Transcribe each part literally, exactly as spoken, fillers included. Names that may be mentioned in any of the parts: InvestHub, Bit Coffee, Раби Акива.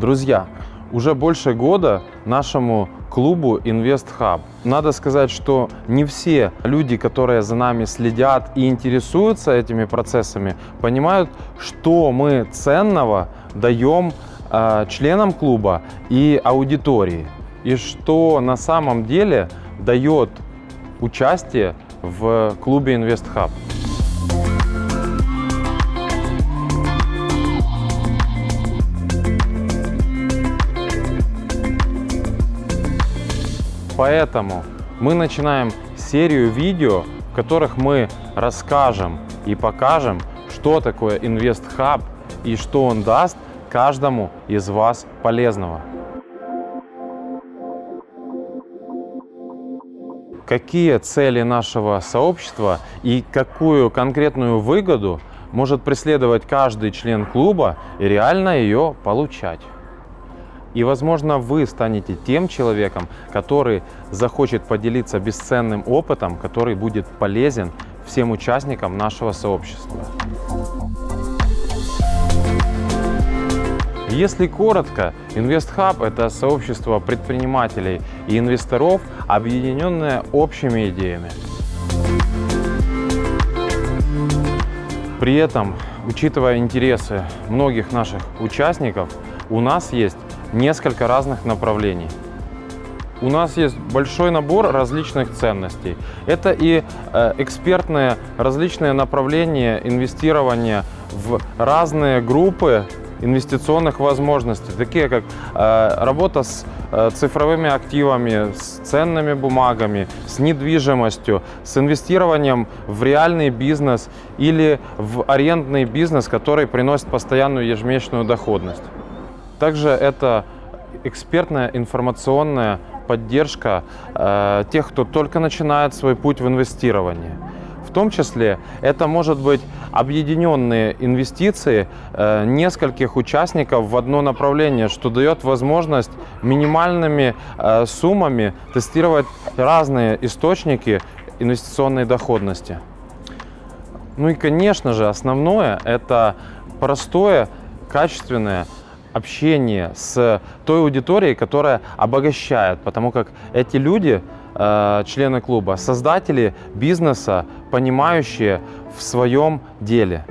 Друзья, уже больше года нашему клубу InvestHub. Надо сказать, что не все люди, которые за нами следят и интересуются этими процессами, понимают, что мы ценного даем э, членам клуба и аудитории, и что на самом деле дает участие в клубе InvestHub. Поэтому мы начинаем серию видео, в которых мы расскажем и покажем, что такое InvestHub и что он даст каждому из вас полезного. Какие цели нашего сообщества и какую конкретную выгоду может преследовать каждый член клуба и реально ее получать. И, возможно, вы станете тем человеком, который захочет поделиться бесценным опытом, который будет полезен всем участникам нашего сообщества. Если коротко, InvestHub – это сообщество предпринимателей и инвесторов, объединенное общими идеями. При этом, учитывая интересы многих наших участников, у нас есть несколько разных направлений. У нас есть большой набор различных ценностей. Это и экспертные различные направления инвестирования в разные группы инвестиционных возможностей, такие как работа с цифровыми активами, с ценными бумагами, с недвижимостью, с инвестированием в реальный бизнес или в арендный бизнес, который приносит постоянную ежемесячную доходность. Также это экспертная информационная поддержка э, тех, кто только начинает свой путь в инвестировании. В том числе это может быть объединенные инвестиции э, нескольких участников в одно направление, что дает возможность минимальными э, суммами тестировать разные источники инвестиционной доходности. Ну и, конечно же, основное – это простое, качественное общение с той аудиторией, которая обогащает, потому как эти люди, члены клуба, создатели бизнеса, понимающие в своем деле.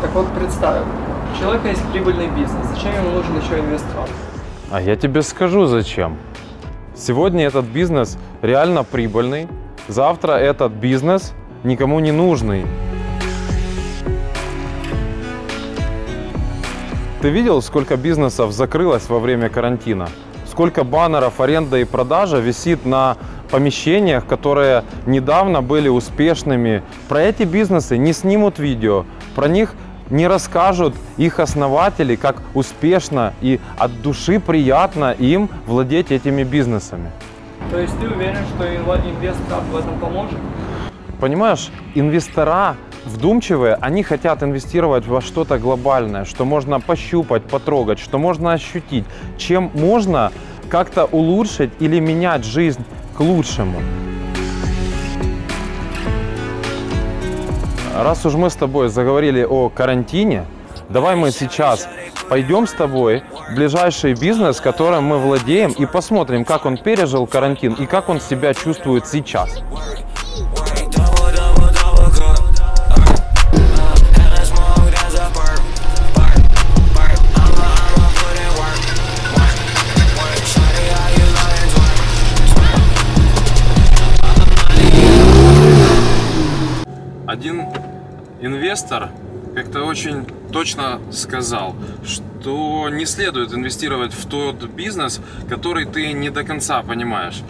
Так вот, представим. У человека есть прибыльный бизнес. Зачем ему нужен еще InvestHub? А я тебе скажу, зачем. Сегодня этот бизнес реально прибыльный, завтра этот бизнес никому не нужный. Ты видел, сколько бизнесов закрылось во время карантина? Сколько баннеров аренда и продажа висит на помещениях, которые недавно были успешными? Про эти бизнесы не снимут видео, про них не расскажут их основатели, как успешно и от души приятно им владеть этими бизнесами. То есть ты уверен, что InvestHub в этом поможет? Понимаешь, инвестора вдумчивые, они хотят инвестировать во что-то глобальное, что можно пощупать, потрогать, что можно ощутить, чем можно как-то улучшить или менять жизнь к лучшему. Раз уж мы с тобой заговорили о карантине, давай мы сейчас пойдем с тобой в ближайший бизнес, которым мы владеем, и посмотрим, как он пережил карантин и как он себя чувствует сейчас. Один инвестор как-то очень точно сказал, что не следует инвестировать в тот бизнес, который ты не до конца понимаешь.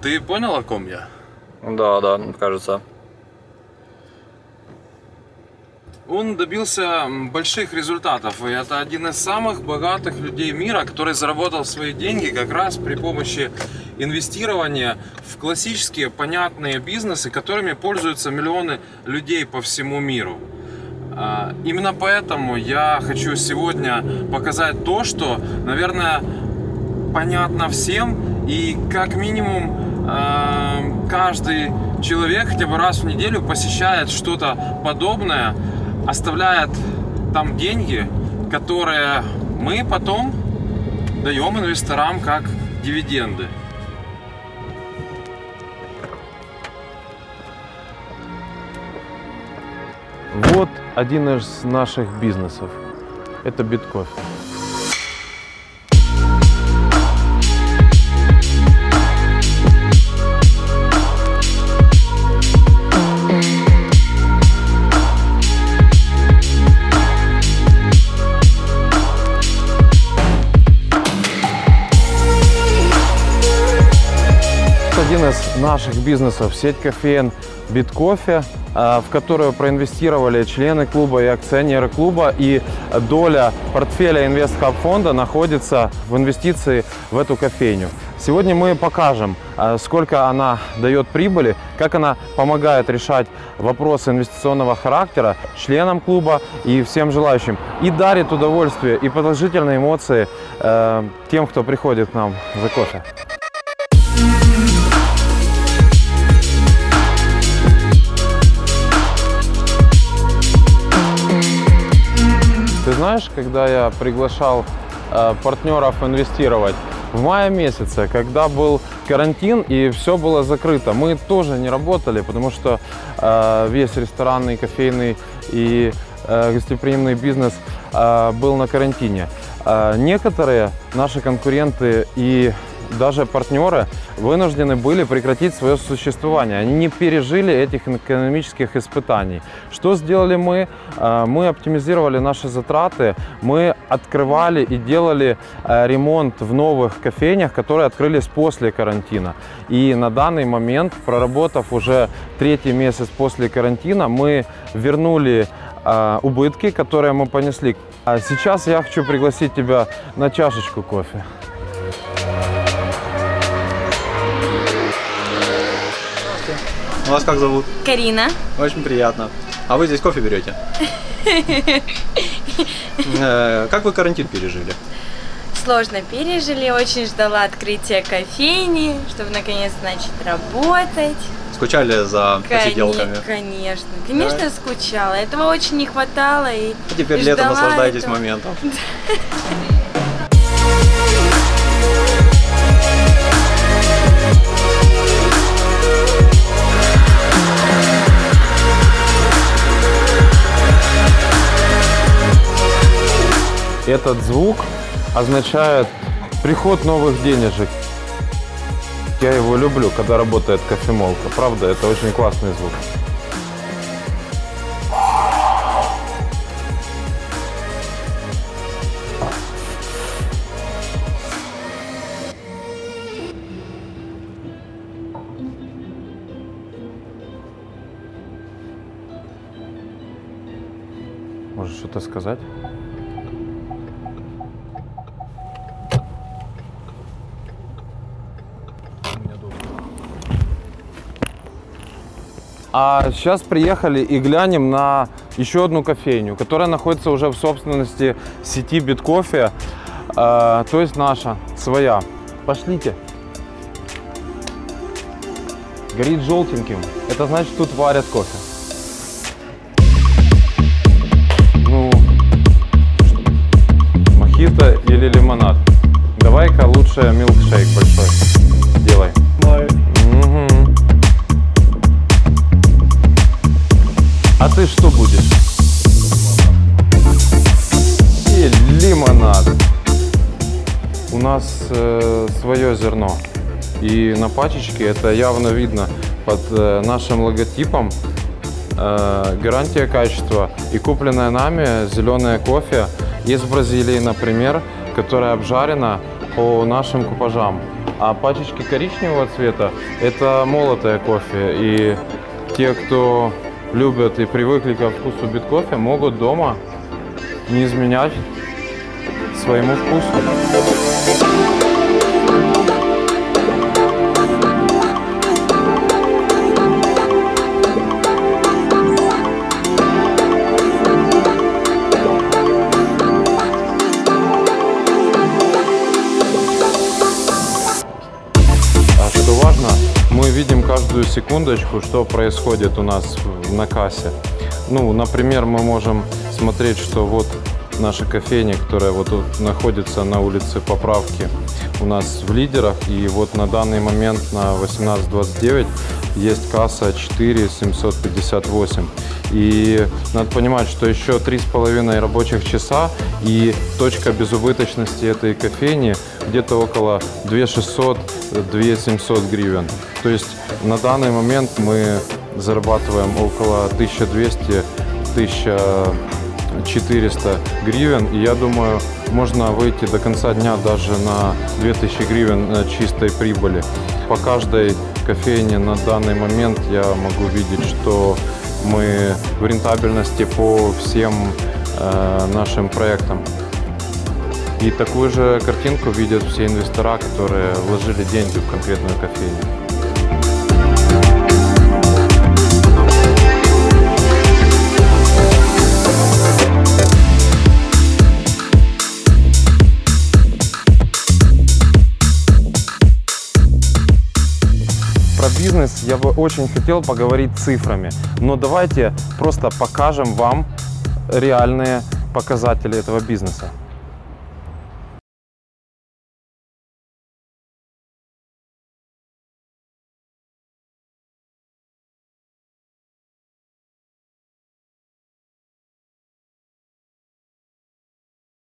Ты понял, о ком я? Да, да, кажется. Он добился больших результатов, и это один из самых богатых людей мира, который заработал свои деньги как раз при помощи инвестирования в классические понятные бизнесы, которыми пользуются миллионы людей по всему миру. Именно поэтому я хочу сегодня показать то, что, наверное, понятно всем, и как минимум каждый человек хотя бы раз в неделю посещает что-то подобное, оставляет там деньги, которые мы потом даем инвесторам как дивиденды. Вот один из наших бизнесов. Это Bit Coffee. Один из наших бизнесов — сеть кофеен Bit Coffee, в которую проинвестировали члены клуба и акционеры клуба, и доля портфеля InvestHub фонда находится в инвестиции в эту кофейню. Сегодня мы покажем, сколько она дает прибыли, как она помогает решать вопросы инвестиционного характера членам клуба и всем желающим, и дарит удовольствие и положительные эмоции тем, кто приходит к нам за кофе. Ты знаешь, когда я приглашал э, партнеров инвестировать в мае месяце, когда был карантин и все было закрыто, мы тоже не работали, потому что э, весь ресторанный, кофейный и э, гостеприимный бизнес э, был на карантине. Э, некоторые наши конкуренты и даже партнеры вынуждены были прекратить свое существование. Они не пережили этих экономических испытаний. Что сделали мы? Мы оптимизировали наши затраты, мы открывали и делали ремонт в новых кофейнях, которые открылись после карантина. И на данный момент, проработав уже третий месяц после карантина, мы вернули убытки, которые мы понесли. А сейчас я хочу пригласить тебя на чашечку кофе. Вас как зовут? Карина. Очень приятно. А вы здесь кофе берете? Как вы карантин пережили? Сложно пережили. Очень ждала открытия кофейни, чтобы наконец начать работать. Скучали за посиделками? Конечно. Конечно, скучала. Этого очень не хватало. И теперь летом наслаждаетесь моментом. Этот звук означает приход новых денежек. Я его люблю, когда работает кофемолка. Правда, это очень классный звук. Можешь что-то сказать? А сейчас приехали и глянем на еще одну кофейню, которая находится уже в собственности сети Bit Coffee, э, то есть наша, своя. Пошлите. Горит желтеньким. Это значит, тут варят кофе. Ну, мохито или лимонад? Давай-ка лучше милкшейк большой сделай. А ты что будешь? И лимонад. У нас э, свое зерно. И на пачечке это явно видно под э, нашим логотипом. Э, гарантия качества. И купленное нами зеленое кофе из Бразилии, например, которое обжарено по нашим купажам. А пачечки коричневого цвета – это молотое кофе. И те, кто любят и привыкли ко вкусу Bit Coffee, могут дома не изменять своему вкусу. каждую секундочку, что происходит у нас на кассе. Ну, например, мы можем смотреть, что вот наша кофейня, которая вот находится на улице Поправки, у нас в лидерах. И вот на данный момент на восемнадцать двадцать девять есть касса четыре тысячи семьсот пятьдесят восемь. И надо понимать, что еще три с половиной рабочих часа, и точка безубыточности этой кофейни где-то около две тысячи шестьсот — две тысячи семьсот гривен. То есть на данный момент мы зарабатываем около тысяча двести — тысяча четыреста гривен, и я думаю, можно выйти до конца дня даже на две тысячи гривен чистой прибыли. По каждой кофейне на данный момент я могу видеть, что мы в рентабельности по всем э, нашим проектам. И такую же картинку видят все инвестора, которые вложили деньги в конкретную кофейню. Бизнес, я бы очень хотел поговорить цифрами, но давайте просто покажем вам реальные показатели этого бизнеса.